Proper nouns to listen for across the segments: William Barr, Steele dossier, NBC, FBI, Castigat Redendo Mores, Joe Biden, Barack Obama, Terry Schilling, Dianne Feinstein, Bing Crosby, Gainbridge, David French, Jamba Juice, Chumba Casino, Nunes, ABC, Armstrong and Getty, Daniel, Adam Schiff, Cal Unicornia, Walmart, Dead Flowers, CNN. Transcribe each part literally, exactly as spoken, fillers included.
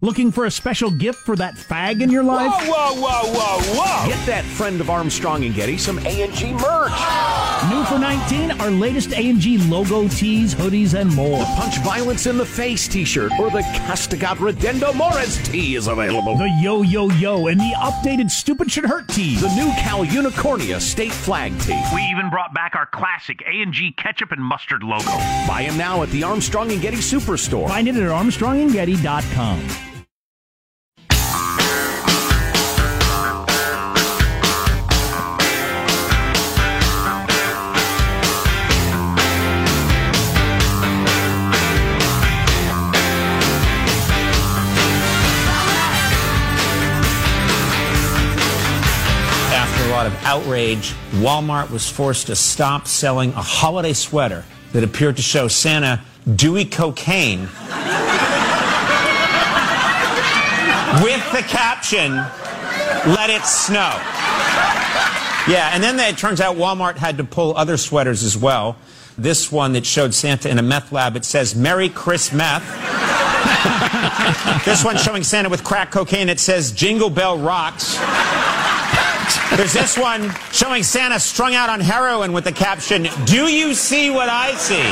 Looking for a special gift for that fag in your life? Whoa, whoa, whoa, whoa, whoa! Get that friend of Armstrong and Getty some A and G merch! Ah! New for nineteen, our latest A and G logo tees, hoodies, and more. The Punch Violence in the Face t-shirt or the Castigat Redendo Mores tee is available. The Yo, Yo, Yo and the updated Stupid Should Hurt tee. The new Cal Unicornia state flag tee. We even brought back our classic A and G ketchup and mustard logo. Buy them now at the Armstrong and Getty Superstore. Find it at armstrong and getty dot com. Of outrage, Walmart was forced to stop selling a holiday sweater that appeared to show Santa doing cocaine with the caption, "Let it snow." Yeah, and then they, it turns out Walmart had to pull other sweaters as well. This one that showed Santa in a meth lab, it says, "Merry Chris Meth." This one showing Santa with crack cocaine, it says, "Jingle Bell Rocks." There's this one showing Santa strung out on heroin with the caption, "Do you see what I see?"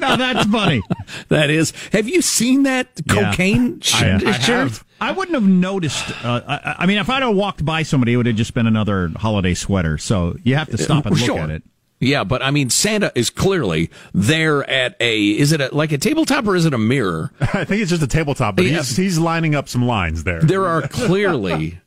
Now that's funny. That is. Have you seen that yeah. cocaine shirt? I, I, have. I wouldn't have noticed. Uh, I, I mean, if I'd have walked by somebody, it would have just been another holiday sweater. So you have to stop and uh, look sure. at it. Yeah, but I mean, Santa is clearly there at a, is it a, like a tabletop or is it a mirror? I think it's just a tabletop, but yeah. he's, he's lining up some lines there. There are clearly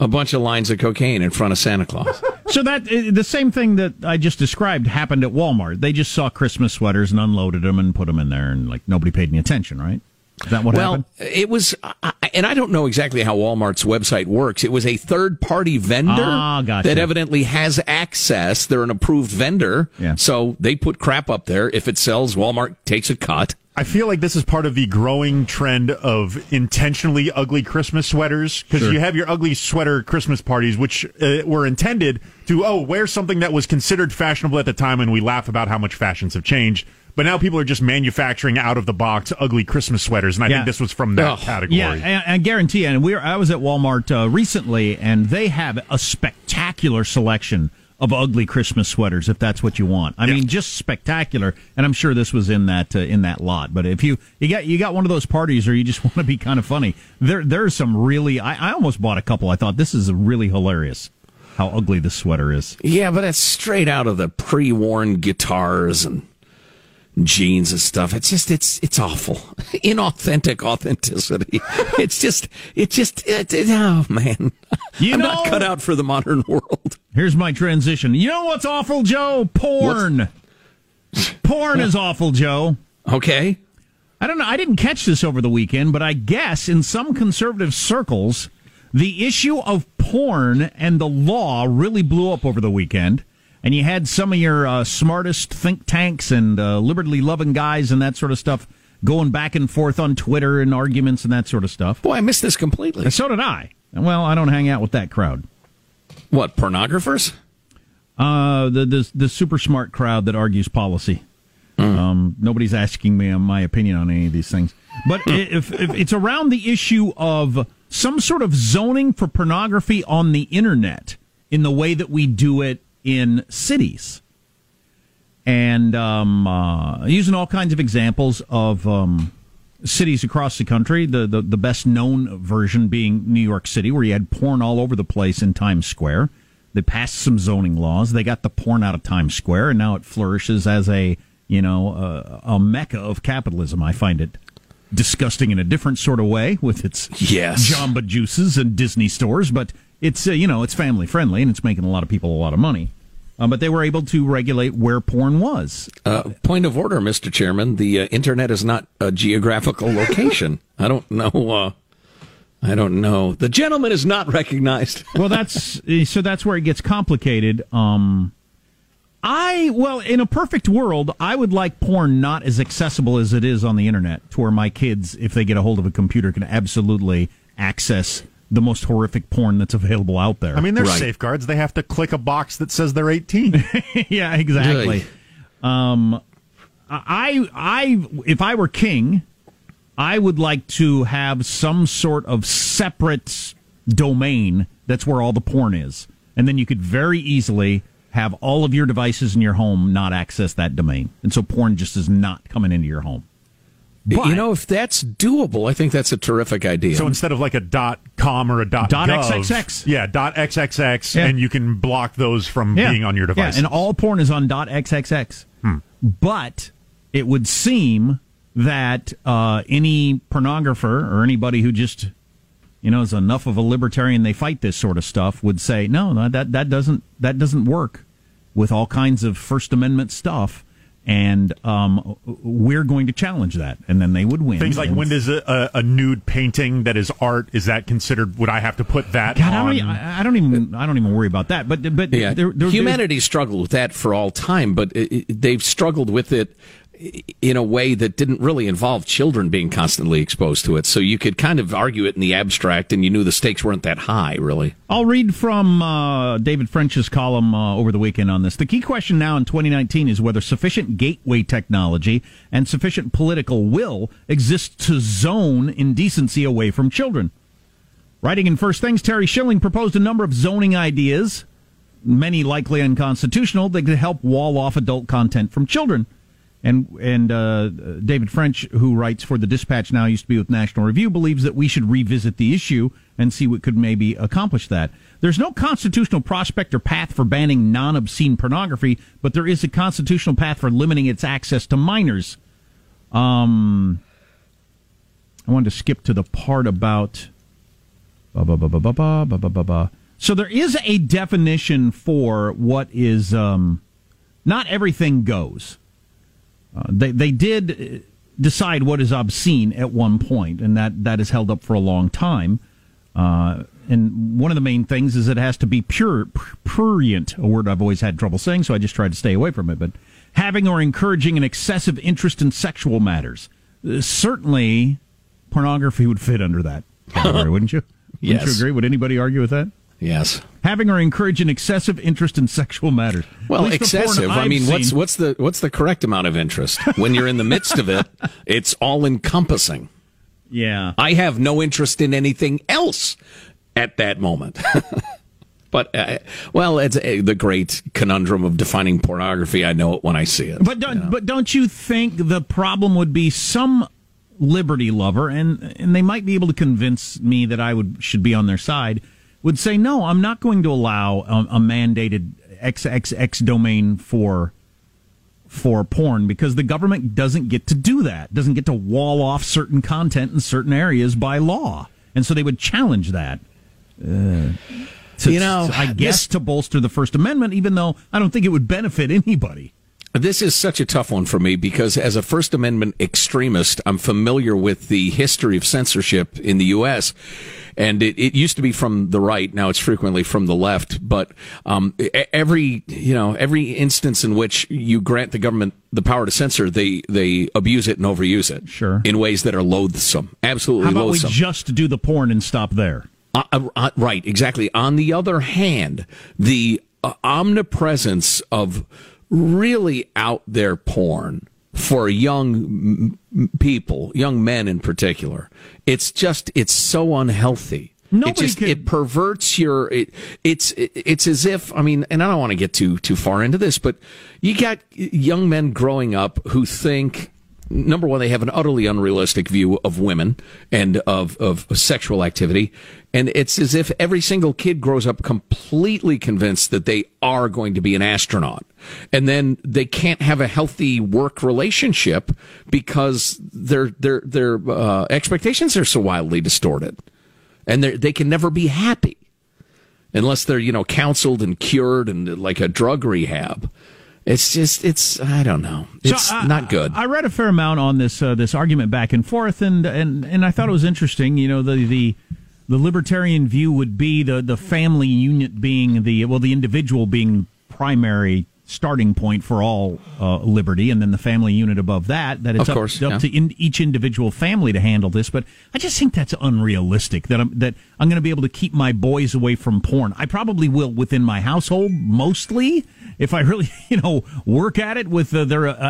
a bunch of lines of cocaine in front of Santa Claus. So that the same thing that I just described happened at Walmart. They just saw Christmas sweaters and unloaded them and put them in there, and like nobody paid any attention, right? Is that what well, happened? Well, it was, uh, and I don't know exactly how Walmart's website works. It was a third-party vendor ah, gotcha. that evidently has access. They're an approved vendor, yeah. so they put crap up there. If it sells, Walmart takes a cut. I feel like this is part of the growing trend of intentionally ugly Christmas sweaters, because sure. you have your ugly sweater Christmas parties, which uh, were intended to, oh, wear something that was considered fashionable at the time, and we laugh about how much fashions have changed. But now people are just manufacturing out of the box ugly Christmas sweaters, and I yeah. think this was from that oh, category. Yeah, and I guarantee you, and we were, I was at Walmart uh, recently, and they have a spectacular selection of ugly Christmas sweaters, if that's what you want. I yeah. mean, just spectacular. And I'm sure this was in that uh, in that lot. But if you you got you got one of those parties, or you just want to be kind of funny, there there's some really. I, I almost bought a couple. I thought this is really hilarious how ugly this sweater is. Yeah, but it's straight out of the pre-worn guitars and jeans and stuff. It's just it's it's awful, inauthentic authenticity. It's just it just it, it, oh man, you I'm know, not cut out for the modern world. Here's my transition. You know what's awful, Joe? Porn. What's... Porn is awful, Joe. Okay. I don't know. I didn't catch this over the weekend, but I guess in some conservative circles, the issue of porn and the law really blew up over the weekend. And you had some of your uh, smartest think tanks and uh, liberty-loving guys and that sort of stuff going back and forth on Twitter and arguments and that sort of stuff. Boy, I missed this completely. And so did I. Well, I don't hang out with that crowd. What, pornographers? Uh, the the, the super smart crowd that argues policy. Mm. Um, nobody's asking me my opinion on any of these things. But if, if it's around the issue of some sort of zoning for pornography on the internet in the way that we do it in cities, and um, uh, using all kinds of examples of um, cities across the country, the, the, the best known version being New York City, where you had porn all over the place in Times Square. They passed some zoning laws. They got the porn out of Times Square, and now it flourishes as a, you know, a, a mecca of capitalism. I find it disgusting in a different sort of way with its yes. Jamba Juices and Disney stores, but it's, uh, you know, it's family friendly, and it's making a lot of people a lot of money. Uh, but they were able to regulate where porn was. Uh, point of order, Mister Chairman. The uh, internet is not a geographical location. I don't know. Uh, I don't know. The gentleman is not recognized. Well, that's so that's where it gets complicated. Um, I well, in a perfect world, I would like porn not as accessible as it is on the internet, to where my kids, if they get a hold of a computer, can absolutely access the most horrific porn that's available out there. I mean, there's right. safeguards. They have to click a box that says they're eighteen. Yeah, exactly. Um, I, I, if I were king, I would like to have some sort of separate domain that's where all the porn is. And then you could very easily have all of your devices in your home not access that domain. And so porn just is not coming into your home. But, you know, if that's doable, I think that's a terrific idea. So instead of like a dot com or a dot, dot gov, X X X. Yeah, dot X X X, yeah. And you can block those from yeah. being on your device. Yeah, and all porn is on dot X X X. Hmm. But it would seem that uh, any pornographer or anybody who just, you know, is enough of a libertarian, they fight this sort of stuff, would say, no, no that, that doesn't that doesn't work with all kinds of First Amendment stuff. And um, we're going to challenge that, and then they would win. Things like, when does a, a, a nude painting that is art, is that considered? Would I have to put that? God, on? I, don't, I don't even. I don't even worry about that. But but yeah. there, there, humanity struggled with that for all time, but it, it, they've struggled with it in a way that didn't really involve children being constantly exposed to it. So you could kind of argue it in the abstract, and you knew the stakes weren't that high, really. I'll read from uh, David French's column uh, over the weekend on this. The key question now in twenty nineteen is whether sufficient gateway technology and sufficient political will exist to zone indecency away from children. Writing in First Things, Terry Schilling proposed a number of zoning ideas, many likely unconstitutional, that could help wall off adult content from children. And and uh, David French, who writes for the Dispatch now, used to be with National Review, believes that we should revisit the issue and see what could maybe accomplish that. There's no constitutional prospect or path for banning non-obscene pornography, but there is a constitutional path for limiting its access to minors. Um, I wanted to skip to the part about... So there is a definition for what is... Um, not everything goes. Uh, they they did decide what is obscene at one point, and that, that is held up for a long time. Uh, and one of the main things is it has to be pure, prurient, a word I've always had trouble saying, so I just tried to stay away from it. But having or encouraging an excessive interest in sexual matters. Uh, certainly, pornography would fit under that category, wouldn't you? Wouldn't yes. you agree? Would anybody argue with that? Yes. Having or encouraging excessive interest in sexual matters. Well, excessive. I mean, what's what's the what's the correct amount of interest? When you're in the midst of it, it's all encompassing. Yeah. I have no interest in anything else at that moment. But, uh, well, it's uh, the great conundrum of defining pornography. I know it when I see it. But don't, you know? but don't you think the problem would be some liberty lover, and, and they might be able to convince me that I would should be on their side, would say, no, I'm not going to allow a, a mandated triple X domain for, for porn because the government doesn't get to do that, doesn't get to wall off certain content in certain areas by law. And so they would challenge that. Uh. To, you know, I guess this, to bolster the First Amendment, even though I don't think it would benefit anybody. This is such a tough one for me because as a First Amendment extremist, I'm familiar with the history of censorship in the U S, and it, it used to be from the right. Now it's frequently from the left. But um, every you know every instance in which you grant the government the power to censor, they they abuse it and overuse it, sure, in ways that are loathsome, absolutely loathsome. How about loathsome. We just do the porn and stop there? Uh, uh, right, exactly. On the other hand, the uh, omnipresence of really out there porn for young m- people, young men in particular, it's just, it's so unhealthy. Nobody it just, could... it perverts your, it, it's, it, it's as if, I mean, and I don't want to get too, too far into this, but you got young men growing up who think, number one, they have an utterly unrealistic view of women and of, of sexual activity. And it's as if every single kid grows up completely convinced that they are going to be an astronaut. And then they can't have a healthy work relationship because their their their uh, expectations are so wildly distorted. And they can never be happy unless they're, you know, counseled and cured and like a drug rehab. It's just, it's, I don't know. It's so, uh, not good. I read a fair amount on this uh, this argument back and forth, and, and, and I thought it was interesting. You know, the, the the libertarian view would be the, the family unit being the, well, the individual being primary starting point for all uh, liberty, and then the family unit above that, that it's of course, up, up yeah. to in, each individual family to handle this. But I just think that's unrealistic, that I'm, that I'm going to be able to keep my boys away from porn. I probably will within my household, mostly, if I really, you know, work at it with uh, their uh, uh,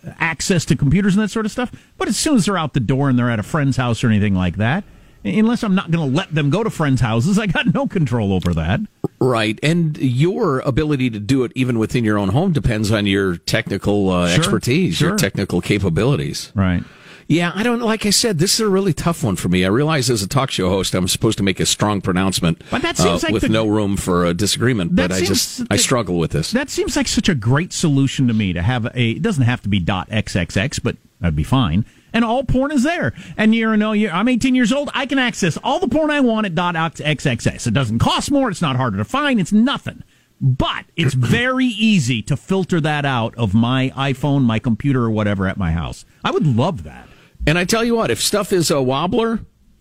uh, access to computers and that sort of stuff. But as soon as they're out the door and they're at a friend's house or anything like that, unless I'm not going to let them go to friends' houses, I got no control over that. Right, and your ability to do it even within your own home depends on your technical uh, sure, expertise, sure. your technical capabilities. Right. Yeah, I don't, like I said, this is a really tough one for me. I realize as a talk show host, I'm supposed to make a strong pronouncement but that seems uh, like with the, no room for uh, disagreement, but I just, th- I struggle with this. That seems like such a great solution to me to have a, it doesn't have to be .xxx, but that'd be fine. And all porn is there. And you know, you're, I'm eighteen years old. I can access all the porn I want at .xxx. It doesn't cost more. It's not harder to find. It's nothing. But it's very easy to filter that out of my iPhone, my computer, or whatever at my house. I would love that. And I tell you what, if stuff is a wobbler,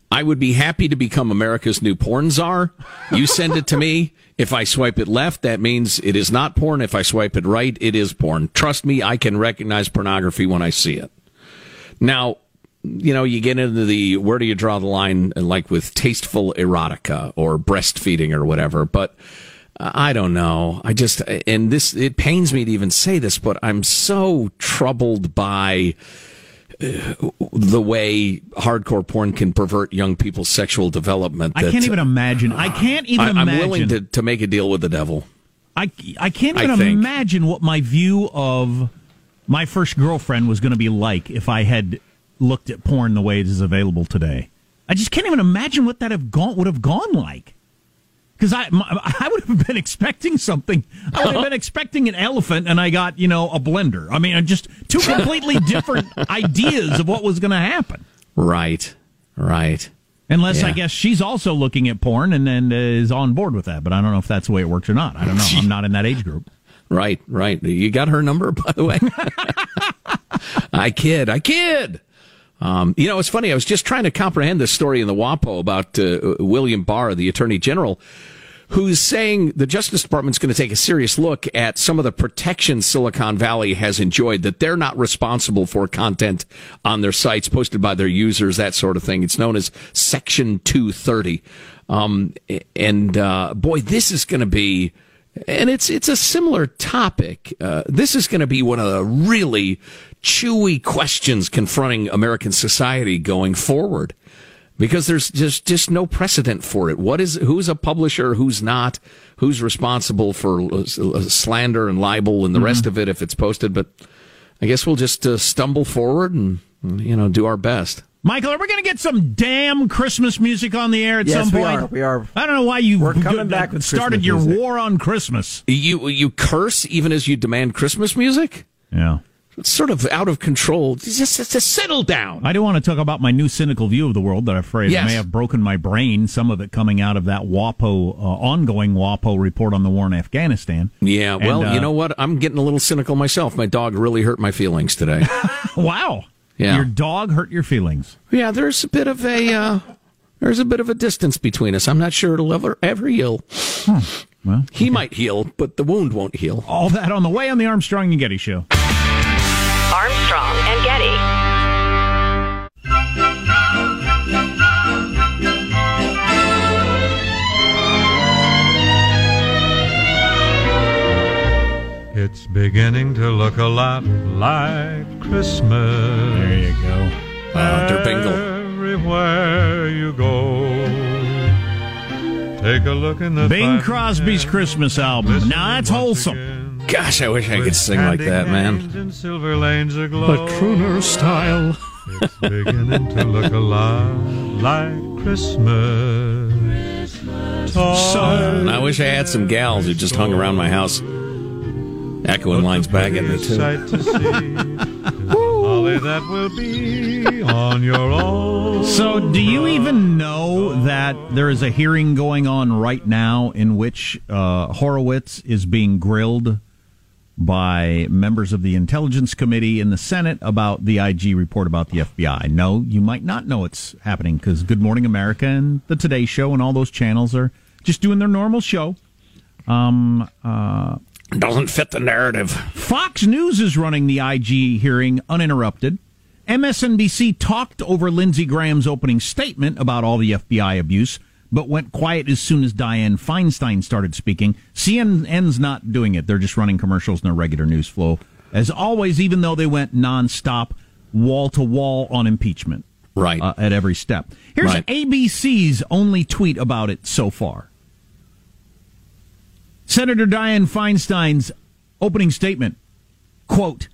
I would be happy to become America's new porn czar. You send it to me. If I swipe it left, that means it is not porn. If I swipe it right, it is porn. Trust me, I can recognize pornography when I see it. Now, you know, you get into the where do you draw the line, like with tasteful erotica or breastfeeding or whatever. But I don't know. I just, and this, it pains me to even say this, but I'm so troubled by the way hardcore porn can pervert young people's sexual development. That, I can't even imagine. I can't even I, I'm imagine. I'm willing to, to make a deal with the devil. I, I can't even I imagine what my view of my first girlfriend was going to be like if I had looked at porn the way it is available today. I just can't even imagine what that have gone would have gone like. Because I, my, I would have been expecting something. I would have been expecting an elephant, and I got, you know, a blender. I mean, just two completely different ideas of what was going to happen. Right, right. Unless, yeah. I guess, she's also looking at porn and, and uh, is on board with that. But I don't know if that's the way it works or not. I don't know. I'm not in that age group. Right, right. You got her number, by the way. I kid, I kid. Um, you know, it's funny. I was just trying to comprehend this story in the WAPO about uh, William Barr, the Attorney General, who's saying the Justice Department's going to take a serious look at some of the protections Silicon Valley has enjoyed, that they're not responsible for content on their sites posted by their users, that sort of thing. It's known as Section two thirty. Um, and, uh, boy, this is going to be, and it's, it's a similar topic. Uh, this is going to be one of the really chewy questions confronting American society going forward, because there's just, just no precedent for it. What is, who's a publisher, who's not, who's responsible for slander and libel and the mm-hmm. rest of it if it's posted. But I guess we'll just uh, stumble forward and, you know, do our best. Michael, are we going to get some damn Christmas music on the air at yes, some point? Yes, we are. We are. I don't know why you We're coming back with started Christmas your music. War on Christmas. You you curse even as you demand Christmas music? Yeah. It's sort of out of control. Just, just, just settle down. I do want to talk about my new cynical view of the world that I'm afraid yes. may have broken my brain, some of it coming out of that WAPO, uh, ongoing WAPO report on the war in Afghanistan. Yeah, and, well, uh, you know what? I'm getting a little cynical myself. My dog really hurt my feelings today. Wow. Yeah. Your dog hurt your feelings. Yeah, there's a bit of a uh, there's a bit of a distance between us. I'm not sure it'll ever ever heal. Huh. Well, he okay. might heal, but the wound won't heal. All that on the way on the Armstrong and Getty Show. Armstrong and Getty. It's beginning to look a lot like Christmas. There you go. Wow, Der Bingle. Everywhere you go. Take a look in the Bing Crosby's Christmas album. Now that's wholesome. Gosh, I wish I could sing like that, man. Latrooner style. It's beginning to look a lot like Christmas. So, I wish I had some gals who just hung around my house. Echoing lines back at me, too. That will be on your own. So, do you even know that there is a hearing going on right now in which uh, Horowitz is being grilled by members of the Intelligence Committee in the Senate about the I G report about the F B I? No, you might not know it's happening, because Good Morning America and the Today Show and all those channels are just doing their normal show. Um, uh... Doesn't fit the narrative. Fox News is running the I G hearing uninterrupted. M S N B C talked over Lindsey Graham's opening statement about all the F B I abuse, but went quiet as soon as Dianne Feinstein started speaking. C N N's not doing it. They're just running commercials in their regular news flow, as always, even though they went nonstop, wall-to-wall on impeachment. Right. Uh, at every step. Here's right. A B C's only tweet about it so far. Senator Dianne Feinstein's opening statement, quote,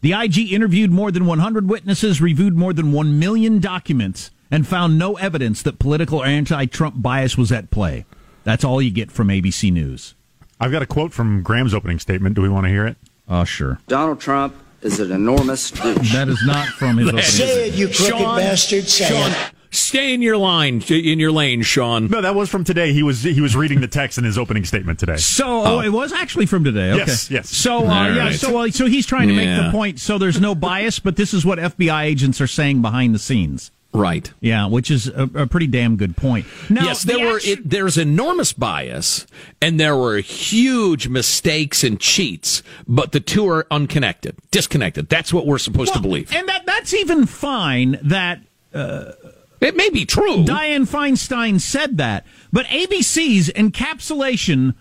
the I G interviewed more than one hundred witnesses, reviewed more than one million documents, and found no evidence that political or anti-Trump bias was at play. That's all you get from A B C News. I've got a quote from Graham's opening statement. Do we want to hear it? Uh, sure. Donald Trump is an enormous douche. That is not from his opening statement. Say it, you crooked Sean, bastard. Say Sean. it. Stay in your line, in your lane, Sean. No, that was from today. He was he was reading the text in his opening statement today. So oh. Oh, it was actually from today. Okay. Yes, yes. So uh, right. yeah, so uh, so he's trying to yeah. make the point. So there's no bias, but this is what F B I agents are saying behind the scenes. Right. Yeah, which is a, a pretty damn good point. Now, yes, there the were action- it, there's enormous bias, and there were huge mistakes and cheats, but the two are unconnected, disconnected. That's what we're supposed well, to believe, and that that's even fine. That. Uh, It may be true. Dianne Feinstein said that. But A B C's encapsulation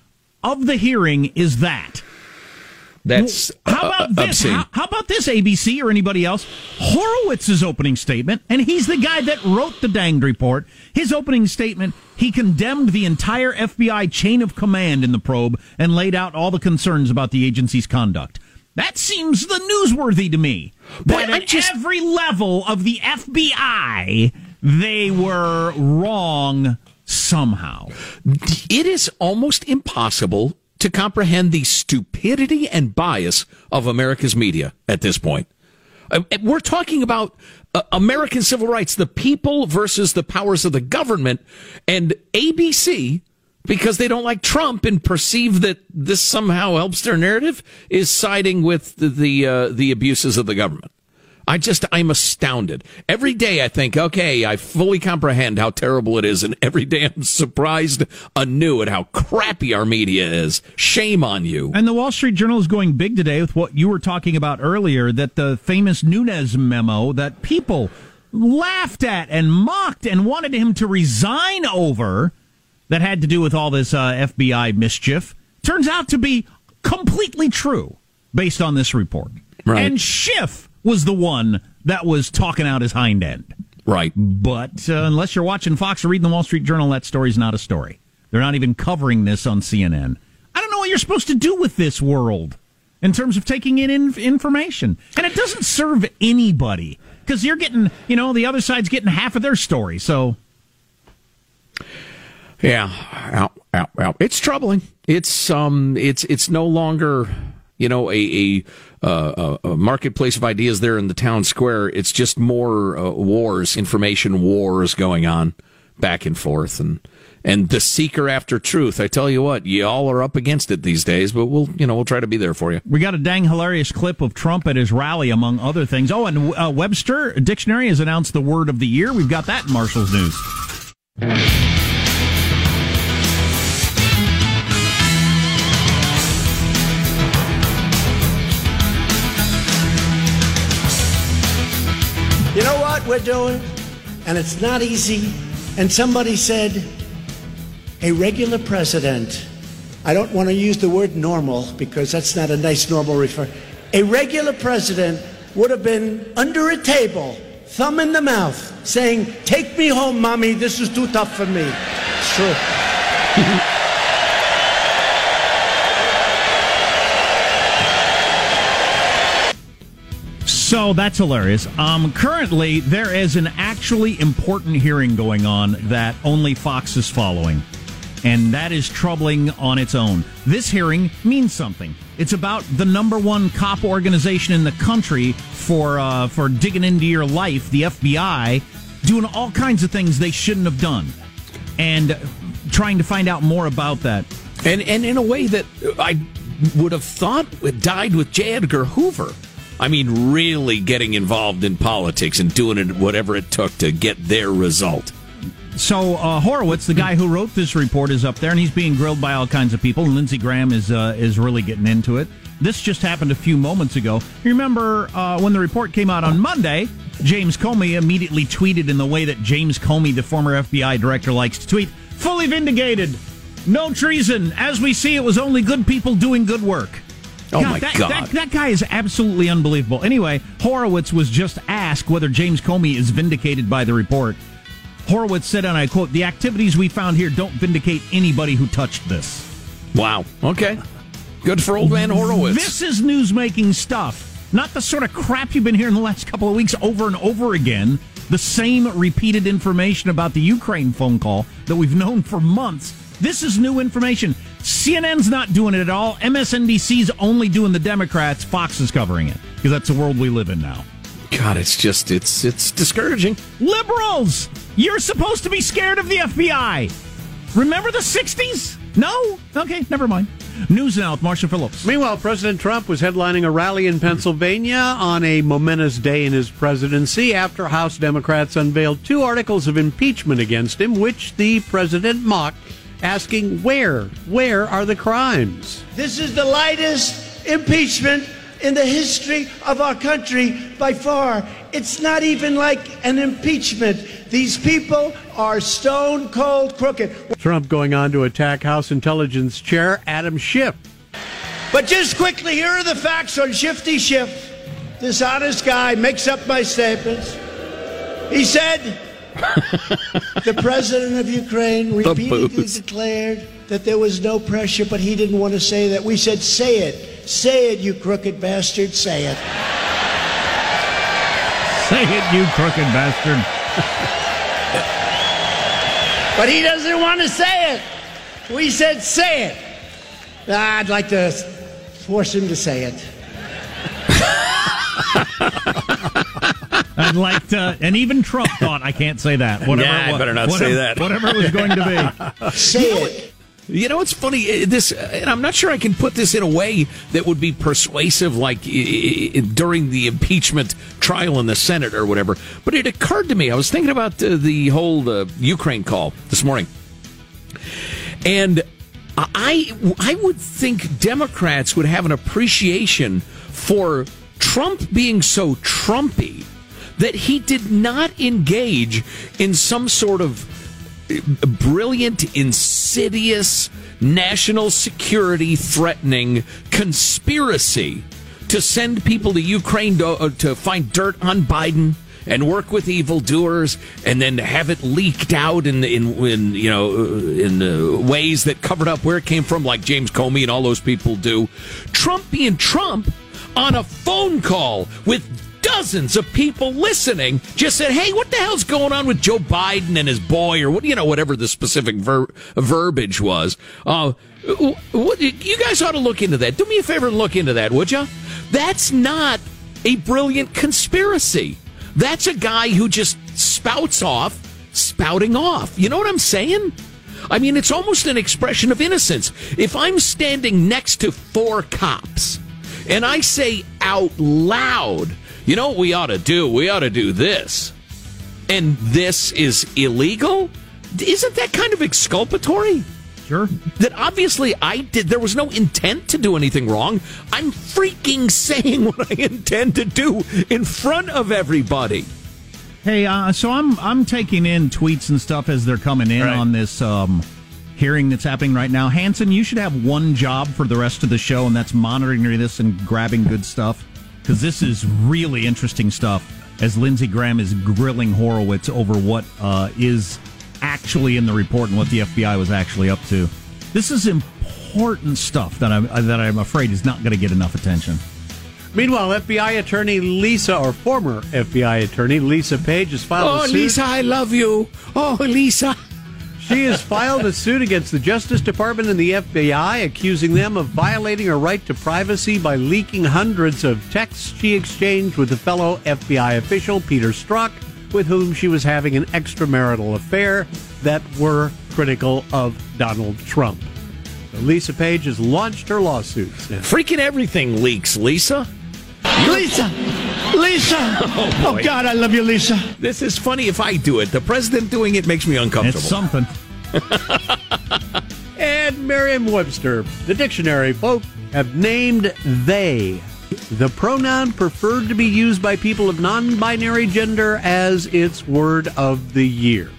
of the hearing is that. That's well, how about uh, this? How, how about this, A B C or anybody else? Horowitz's opening statement, and he's the guy that wrote the danged report. His opening statement, he condemned the entire F B I chain of command in the probe and laid out all the concerns about the agency's conduct. That seems the newsworthy to me. But at just... every level of the F B I... they were wrong somehow. It is almost impossible to comprehend the stupidity and bias of America's media at this point. We're talking about uh, American civil rights, the people versus the powers of the government, and A B C, because they don't like Trump and perceive that this somehow helps their narrative, is siding with the the, uh, the abuses of the government. I just, I'm astounded. Every day I think, okay, I fully comprehend how terrible it is, and every day I'm surprised anew at how crappy our media is. Shame on you. And the Wall Street Journal is going big today with what you were talking about earlier, that the famous Nunes memo that people laughed at and mocked and wanted him to resign over, that had to do with all this uh, F B I mischief, turns out to be completely true based on this report. Right. And Schiff was the one that was talking out his hind end. Right. But uh, unless you're watching Fox or reading the Wall Street Journal, that story's not a story. They're not even covering this on C N N. I don't know what you're supposed to do with this world in terms of taking in, in- information. And it doesn't serve anybody, because you're getting, you know, the other side's getting half of their story, so... Yeah, ow, ow, ow. It's troubling. It's um, it's it's no longer, you know, a a, uh, a marketplace of ideas there in the town square. It's just more uh, wars, information wars going on back and forth, and and the seeker after truth. I tell you what, y'all are up against it these days, but we'll you know we'll try to be there for you. We got a dang hilarious clip of Trump at his rally, among other things. Oh, and uh, Webster Dictionary has announced the word of the year. We've got that in Marshall's News. You know what we're doing? And it's not easy. And somebody said, a regular president. I don't want to use the word normal, because that's not a nice normal refer. A regular president would have been under a table, thumb in the mouth, saying, take me home, mommy. This is too tough for me. It's true. So that's hilarious. Um, currently, there is an actually important hearing going on that only Fox is following, and that is troubling on its own. This hearing means something. It's about the number one cop organization in the country for uh, for digging into your life, the F B I, doing all kinds of things they shouldn't have done, and trying to find out more about that. And and in a way that I would have thought died with J. Edgar Hoover. I mean, really getting involved in politics and doing it whatever it took to get their result. So uh, Horowitz, the guy who wrote this report, is up there, and he's being grilled by all kinds of people. And Lindsey Graham is uh, is really getting into it. This just happened a few moments ago. Remember uh, when the report came out on Monday, James Comey immediately tweeted in the way that James Comey, the former F B I director, likes to tweet, fully vindicated, no treason. As we see, it was only good people doing good work. Oh, God, my that, God. That, that guy is absolutely unbelievable. Anyway, Horowitz was just asked whether James Comey is vindicated by the report. Horowitz said, and I quote, the activities we found here don't vindicate anybody who touched this. Wow. Okay. Good for old man Horowitz. This is news-making stuff. Not the sort of crap you've been hearing the last couple of weeks over and over again. The same repeated information about the Ukraine phone call that we've known for months. This is new information. C N N's not doing it at all. M S N B C's only doing the Democrats. Fox is covering it, because that's the world we live in now. God, it's just, it's it's discouraging. Liberals, you're supposed to be scared of the F B I. Remember the sixties? No? Okay, never mind. News now with Marshall Phillips. Meanwhile, President Trump was headlining a rally in Pennsylvania on a momentous day in his presidency after House Democrats unveiled two articles of impeachment against him, which the president mocked, asking, where, where are the crimes? This is the lightest impeachment in the history of our country by far. It's not even like an impeachment. These people are stone cold crooked. Trump going on to attack House Intelligence Chair Adam Schiff. But just quickly, here are the facts on Shifty Schiff. This honest guy makes up my statements. He said... the president of Ukraine repeatedly declared that there was no pressure, but he didn't want to say that. We said, say it. Say it, you crooked bastard. Say it. Say it, you crooked bastard. But he doesn't want to say it. We said, say it. Ah, I'd like to force him to say it. I'd like to, and even Trump thought, I can't say that. Whatever, nah, I better not whatever, say that. Whatever it was going to be. Say it. You know, it's funny, this, and I'm not sure I can put this in a way that would be persuasive, like during the impeachment trial in the Senate or whatever, but it occurred to me, I was thinking about the whole Ukraine call this morning, and I, I would think Democrats would have an appreciation for Trump being so Trumpy that he did not engage in some sort of brilliant, insidious, national security threatening conspiracy to send people to Ukraine to, uh, to find dirt on Biden and work with evildoers and then have it leaked out in, in, in you know, in uh, ways that covered up where it came from, like James Comey and all those people do. Trump being Trump on a phone call with dozens of people listening just said, hey, what the hell's going on with Joe Biden and his boy, or what, you know, whatever the specific ver- verbiage was. Uh, what, you guys ought to look into that. Do me a favor and look into that, would you? That's not a brilliant conspiracy. That's a guy who just spouts off, spouting off. You know what I'm saying? I mean, it's almost an expression of innocence. If I'm standing next to four cops and I say out loud, you know what we ought to do? We ought to do this. And this is illegal? Isn't that kind of exculpatory? Sure. That obviously I did. There was no intent to do anything wrong. I'm freaking saying what I intend to do in front of everybody. Hey, uh, so I'm I'm taking in tweets and stuff as they're coming in right on this um, hearing that's happening right now. Hanson, you should have one job for the rest of the show, and that's monitoring this and grabbing good stuff. Because this is really interesting stuff as Lindsey Graham is grilling Horowitz over what uh, is actually in the report and what the F B I was actually up to. This is important stuff that I'm, that I'm afraid is not going to get enough attention. Meanwhile, F B I attorney Lisa, or former F B I attorney Lisa Page, has filed a suit. Oh, Lisa, I love you. Oh, Lisa. She has filed a suit against the Justice Department and the F B I, accusing them of violating her right to privacy by leaking hundreds of texts she exchanged with a fellow F B I official, Peter Strzok, with whom she was having an extramarital affair that were critical of Donald Trump. So Lisa Page has launched her lawsuits. Now. Freaking everything leaks, Lisa. Lisa! Lisa! Oh, oh, God, I love you, Lisa. This is funny if I do it. The president doing it makes me uncomfortable. It's something. And Merriam-Webster, the dictionary folk, have named they the pronoun preferred to be used by people of non-binary gender as its word of the year.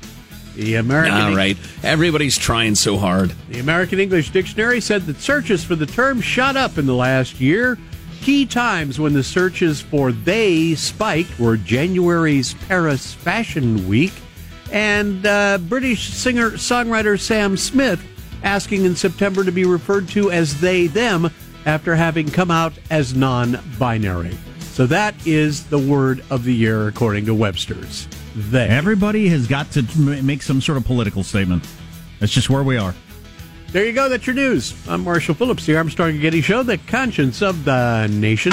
The American All right. Everybody's trying so hard. The American English Dictionary said that searches for the term shot up in the last year. Key times when the searches for they spiked were January's Paris Fashion Week and uh, British singer-songwriter Sam Smith asking in September to be referred to as they, them, after having come out as non-binary. So that is the word of the year, according to Webster's. They. Everybody has got to make some sort of political statement. That's just where we are. There you go. That's your news. I'm Marshall Phillips, the Armstrong and Getty Show, the conscience of the nation.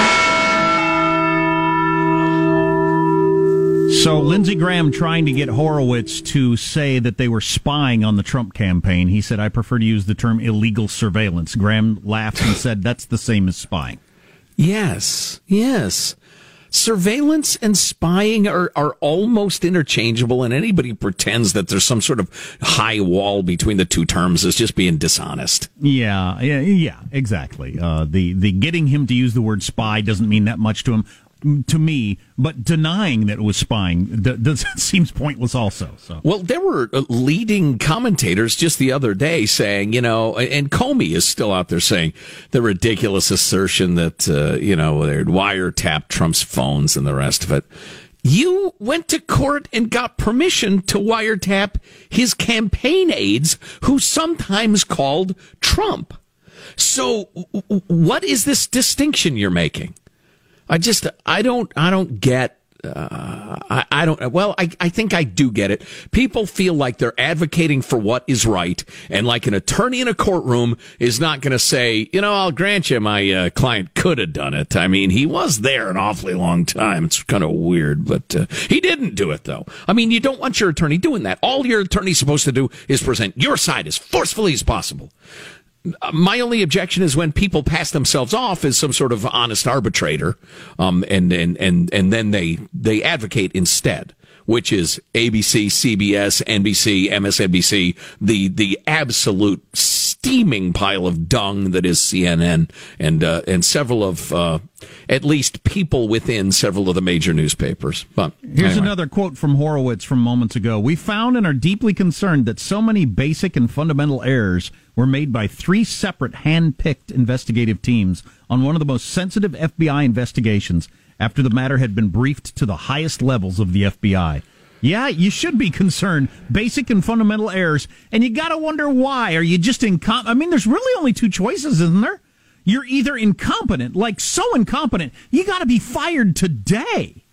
So Lindsey Graham trying to get Horowitz to say that they were spying on the Trump campaign. He said, I prefer to use the term illegal surveillance. Graham laughed and said, that's the same as spying. Yes, yes. Surveillance and spying are, are almost interchangeable, and anybody pretends that there's some sort of high wall between the two terms is just being dishonest. Yeah, yeah, yeah, exactly. Uh, the, the getting him to use the word spy doesn't mean that much to him, to me, but denying that it was spying d- does, seems pointless also. So. Well, there were leading commentators just the other day saying, you know, and Comey is still out there saying the ridiculous assertion that, uh, you know, they'd wiretapped Trump's phones and the rest of it. You went to court and got permission to wiretap his campaign aides, who sometimes called Trump. So what is this distinction you're making? I just, I don't, I don't get Uh, I, I don't, well, I, I think I do get it. People feel like they're advocating for what is right, and like an attorney in a courtroom is not going to say, you know, I'll grant you my uh, client could have done it. I mean, he was there an awfully long time. It's kind of weird, but uh, he didn't do it, though. I mean, you don't want your attorney doing that. All your attorney's supposed to do is present your side as forcefully as possible. My only objection is when people pass themselves off as some sort of honest arbitrator, um, and, and, and, and then they, they advocate instead, which is A B C, C B S, N B C, M S N B C, the, the absolute steaming pile of dung that is C N N and, uh, and several of, uh, at least people within several of the major newspapers. But here's anyway. another quote from Horowitz from moments ago. We found and are deeply concerned that so many basic and fundamental errors were made by three separate hand-picked investigative teams on one of the most sensitive F B I investigations after the matter had been briefed to the highest levels of the F B I. Yeah, you should be concerned. Basic and fundamental errors. And you got to wonder why. Are you just incompetent? I mean, there's really only two choices, isn't there? You're either incompetent, like so incompetent, you got to be fired today,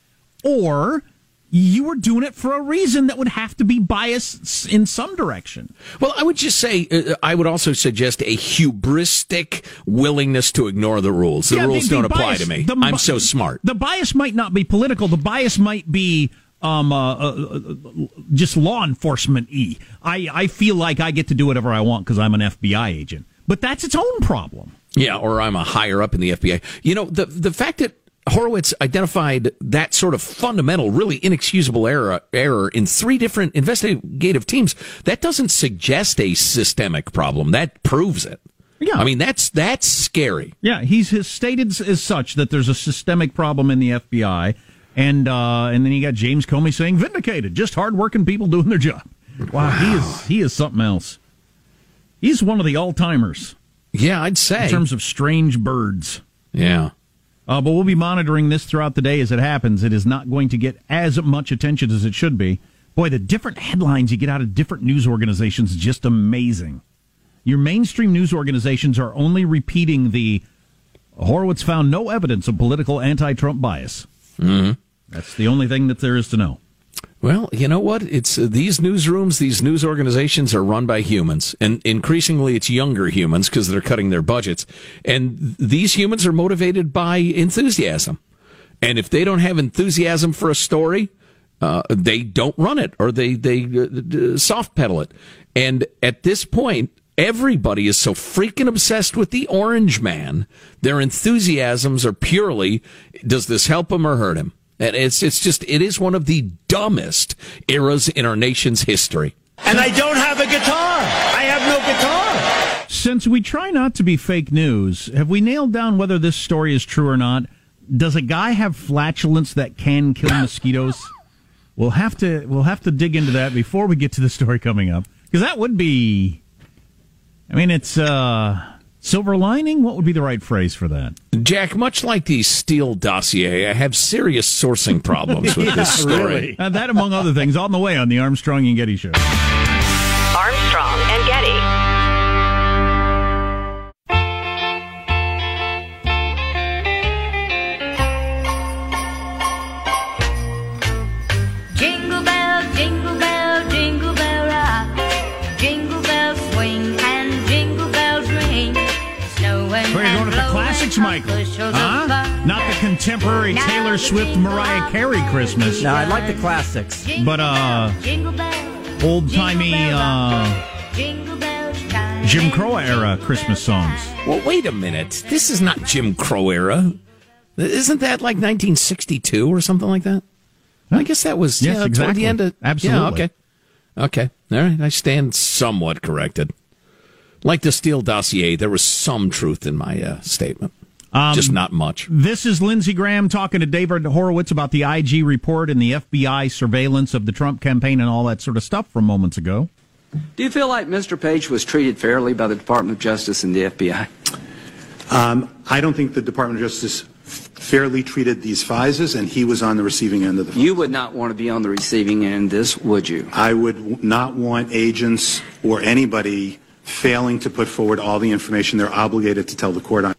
or you were doing it for a reason that would have to be biased in some direction. Well, I would just say, uh, I would also suggest a hubristic willingness to ignore the rules. The yeah, rules the, the don't bias, apply to me. The, I'm so smart. The bias might not be political. The bias might be um, uh, uh, just law enforcement-y. I, I feel like I get to do whatever I want because I'm an F B I agent. But that's its own problem. Yeah, or I'm a higher up in the F B I. You know, the the fact that Horowitz identified that sort of fundamental, really inexcusable error, error in three different investigative teams, that doesn't suggest a systemic problem. That proves it. Yeah. I mean, that's that's scary. Yeah, he's, he's stated as such that there's a systemic problem in the F B I, and uh, and then you got James Comey saying, vindicated, just hardworking people doing their job. Wow, wow. He is, he is something else. He's one of the all-timers. Yeah, I'd say. In terms of strange birds. Yeah. Uh, but we'll be monitoring this throughout the day as it happens. It is not going to get as much attention as it should be. Boy, the different headlines you get out of different news organizations is just amazing. Your mainstream news organizations are only repeating the Horowitz found no evidence of political anti-Trump bias. Mm-hmm. That's the only thing that there is to know. Well, you know what? It's uh, these newsrooms, these news organizations are run by humans, and increasingly it's younger humans because they're cutting their budgets. And these humans are motivated by enthusiasm. And if they don't have enthusiasm for a story, uh, they don't run it, or they, they uh, soft pedal it. And at this point, everybody is so freaking obsessed with the orange man. Their enthusiasms are purely, does this help him or hurt him? And it's it's just, it is one of the dumbest eras in our nation's history. And I don't have a guitar. I have no guitar. Since we try not to be fake news, have we nailed down whether this story is true or not? Does a guy have flatulence that can kill mosquitoes? We'll have to we'll have to dig into that before we get to the story coming up. Because that would be, I mean, it's uh silver lining? What would be the right phrase for that? Jack, much like the Steele dossier, I have serious sourcing problems with yeah, this story. Really. Uh, that, among other things, on the way on the Armstrong and Getty Show. Armstrong and Getty. Michael, huh? Not the contemporary Taylor Swift, Mariah Carey Christmas. No, I like the classics, but uh, old timey uh, Jim Crow era Christmas songs. Well, wait a minute, this is not Jim Crow era, isn't that like nineteen sixty-two or something like that? I guess that was yes, yeah, exactly. The end of, absolutely. Yeah, okay, okay, all right. I stand somewhat corrected. Like the Steele dossier, there was some truth in my uh, statement. Um, Just not much. This is Lindsey Graham talking to David Horowitz about the I G report and the F B I surveillance of the Trump campaign and all that sort of stuff from moments ago. Do you feel like Mister Page was treated fairly by the Department of Justice and the F B I? Um, I don't think the Department of Justice fairly treated these FISAs, and he was on the receiving end of the FISA. You would not want to be on the receiving end of this, would you? I would not want agents or anybody failing to put forward all the information they're obligated to tell the court on.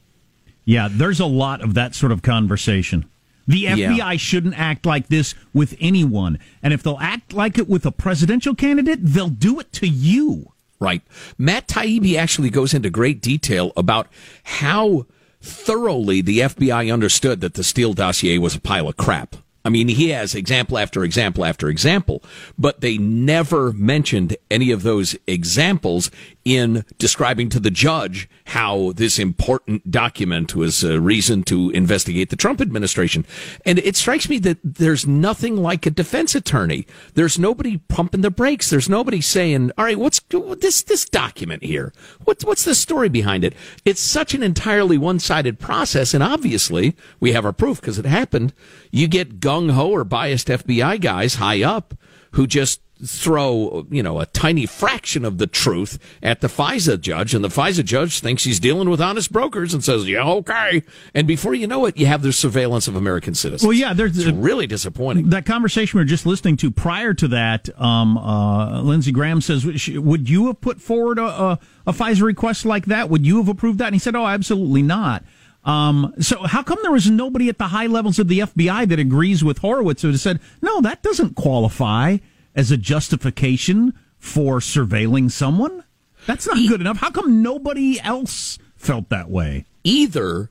Yeah, there's a lot of that sort of conversation. The F B I yeah. shouldn't act like this with anyone. And if they'll act like it with a presidential candidate, they'll do it to you. Right. Matt Taibbi actually goes into great detail about how thoroughly the F B I understood that the Steele dossier was a pile of crap. I mean, he has example after example after example, but they never mentioned any of those examples in describing to the judge how this important document was a reason to investigate the Trump administration. And it strikes me that there's nothing like a defense attorney. There's nobody pumping the brakes. There's nobody saying, all right, what's this this document here? What's, what's the story behind it? It's such an entirely one-sided process, and obviously we have our proof because it happened. You get gung-ho or biased F B I guys high up who just throw, you know, a tiny fraction of the truth at the FISA judge, and the FISA judge thinks he's dealing with honest brokers and says, yeah, okay. And before you know it, you have the surveillance of American citizens. Well, yeah. There's, it's uh, really disappointing. That conversation we were just listening to prior to that, um, uh, Lindsey Graham says, would you have put forward a, a, a FISA request like that? Would you have approved that? And he said, oh, absolutely not. Um, so how come there was nobody at the high levels of the F B I that agrees with Horowitz who has said, no, that doesn't qualify as a justification for surveilling someone? That's not good enough. How come nobody else felt that way? Either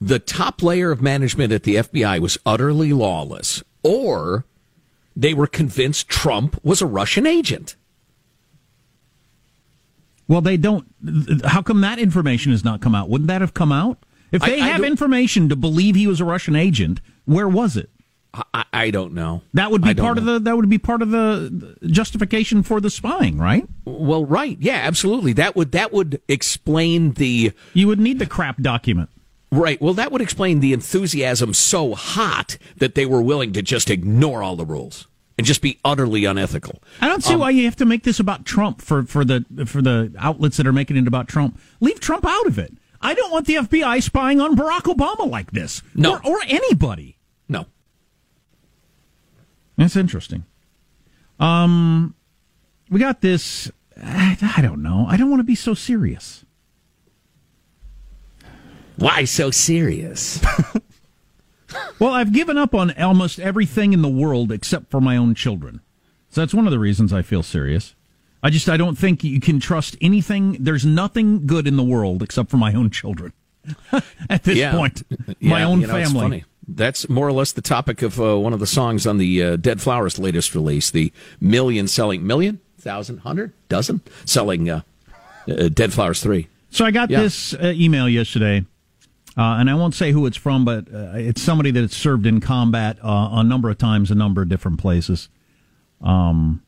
the top layer of management at the F B I was utterly lawless, or they were convinced Trump was a Russian agent. Well, they don't. How come that information has not come out? Wouldn't that have come out? If they I, I have information to believe he was a Russian agent, where was it? I, I don't know. That would be part know. of the. That would be part of the justification for the spying, right? Well, right. Yeah, absolutely. That would that would explain the. You would need the crap document. Right. Well, that would explain the enthusiasm so hot that they were willing to just ignore all the rules and just be utterly unethical. I don't see um, why you have to make this about Trump for for the for the outlets that are making it about Trump. Leave Trump out of it. I don't want the F B I spying on Barack Obama like this. No, or, or anybody. No. That's interesting. Um, we got this. I, I don't know. I don't want to be so serious. Why so serious? Well, I've given up on almost everything in the world except for my own children. So that's one of the reasons I feel serious. I just, I don't think you can trust anything. There's nothing good in the world except for my own children at this yeah. point. Yeah, my own you know, family. It's funny. That's more or less the topic of uh, one of the songs on the uh, Dead Flowers' latest release, the million selling, million, thousand, hundred, dozen, selling uh, uh, Dead Flowers three. So I got yeah. this uh, email yesterday, uh, and I won't say who it's from, but uh, it's somebody that it's served in combat uh, a number of times, a number of different places. Um,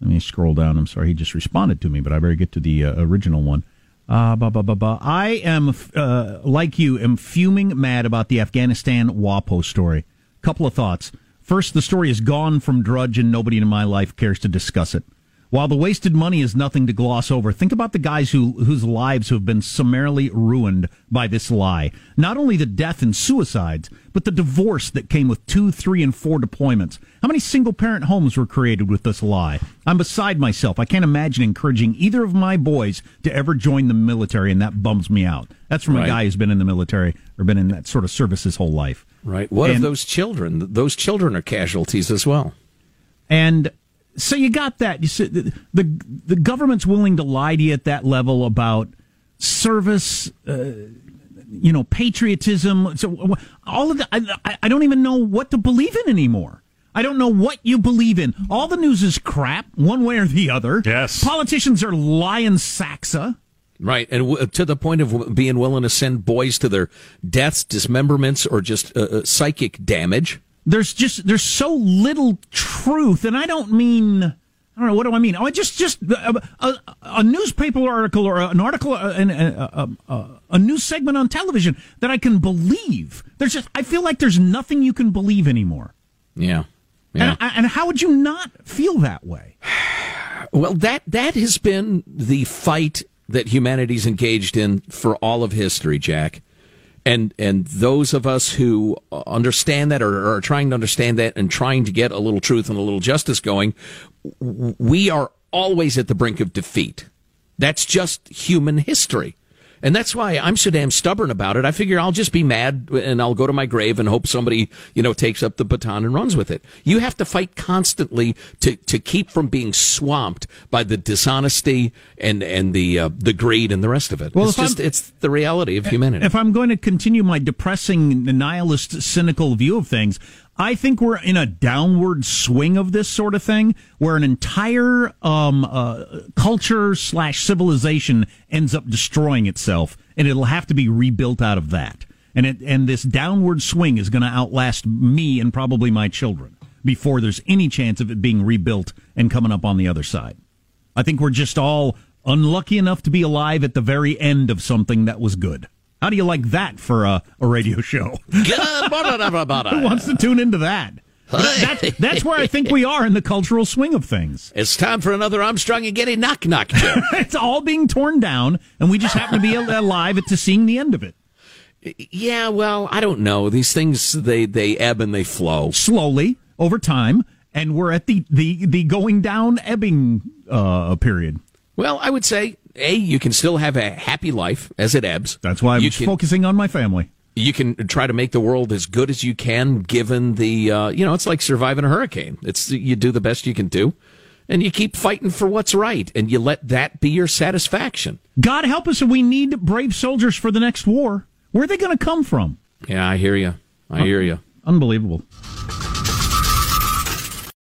let me scroll down. I'm sorry, he just responded to me, but I better get to the uh, original one. Uh, bah, bah, bah, bah. I am, uh, like you, am fuming mad about the Afghanistan WAPO story. Couple of thoughts. First, the story is gone from Drudge and nobody in my life cares to discuss it. While the wasted money is nothing to gloss over, think about the guys who whose lives have been summarily ruined by this lie. Not only the death and suicides, but the divorce that came with two, three, and four deployments. How many single-parent homes were created with this lie? I'm beside myself. I can't imagine encouraging either of my boys to ever join the military, and that bums me out. That's from right. a guy who's been in the military or been in that sort of service his whole life. Right. What and, of those children? Those children are casualties as well. And... So you got that. You said the, the the government's willing to lie to you at that level about service, uh, you know, patriotism. So all of the, I, I don't even know what to believe in anymore. I don't know what you believe in. All the news is crap, one way or the other. Yes, politicians are lying saxa. Right, and w- to the point of being willing to send boys to their deaths, dismemberments, or just uh, psychic damage. There's just, there's so little truth, and I don't mean, I don't know, what do I mean? Oh, I just, just, a, a, a newspaper article or an article, an, a, a, a, a news segment on television that I can believe. There's just, I feel like there's nothing you can believe anymore. Yeah. yeah. And, and how would you not feel that way? Well, that, that has been the fight that humanity's engaged in for all of history, Jack. And and those of us who understand that or are trying to understand that and trying to get a little truth and a little justice going, we are always at the brink of defeat. That's just human history. And that's why I'm so damn stubborn about it. I figure I'll just be mad and I'll go to my grave and hope somebody, you know, takes up the baton and runs with it. You have to fight constantly to, to keep from being swamped by the dishonesty and, and the, uh, the greed and the rest of it. Well, it's just, I'm, it's the reality of humanity. If I'm going to continue my depressing, nihilist, cynical view of things, I think we're in a downward swing of this sort of thing, where an entire um, uh, culture slash civilization ends up destroying itself, and it'll have to be rebuilt out of that. And it, and this downward swing is going to outlast me and probably my children before there's any chance of it being rebuilt and coming up on the other side. I think we're just all unlucky enough to be alive at the very end of something that was good. How do you like that for a, a radio show? Who wants to tune into that? That, that's where I think we are in the cultural swing of things. It's time for another Armstrong and Getty knock-knock joke. It's all being torn down, and we just happen to be alive to seeing the end of it. Yeah, well, I don't know. These things, they, they ebb and they flow. Slowly, over time, and we're at the, the, the going-down ebbing uh, period. Well, I would say... A, you can still have a happy life as it ebbs. That's why I'm can, focusing on my family. You can try to make the world as good as you can, given the, uh, you know, it's like surviving a hurricane. It's you do the best you can do, and you keep fighting for what's right, and you let that be your satisfaction. God help us if we need brave soldiers for the next war. Where are they going to come from? Yeah, I hear you. I uh, hear you. Unbelievable.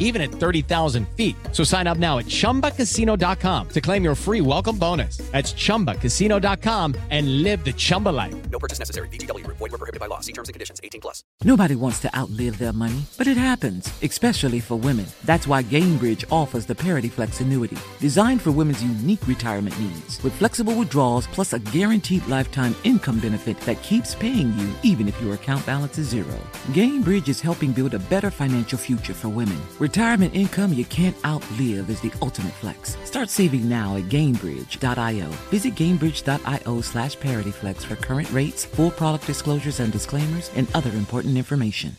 even at thirty thousand feet. So sign up now at chumba casino dot com to claim your free welcome bonus. That's chumba casino dot com and live the Chumba life. No purchase necessary. V G W. Void where prohibited by law. See terms and conditions. eighteen plus. Nobody wants to outlive their money, but it happens, especially for women. That's why Gainbridge offers the Parity Flex annuity, designed for women's unique retirement needs, with flexible withdrawals plus a guaranteed lifetime income benefit that keeps paying you even if your account balance is zero. Gainbridge is helping build a better financial future for women. Retirement income you can't outlive is the ultimate flex. Start saving now at gainbridge dot io. Visit gainbridge dot io slash parity flex for current rates, full product disclosures and disclaimers, and other important information.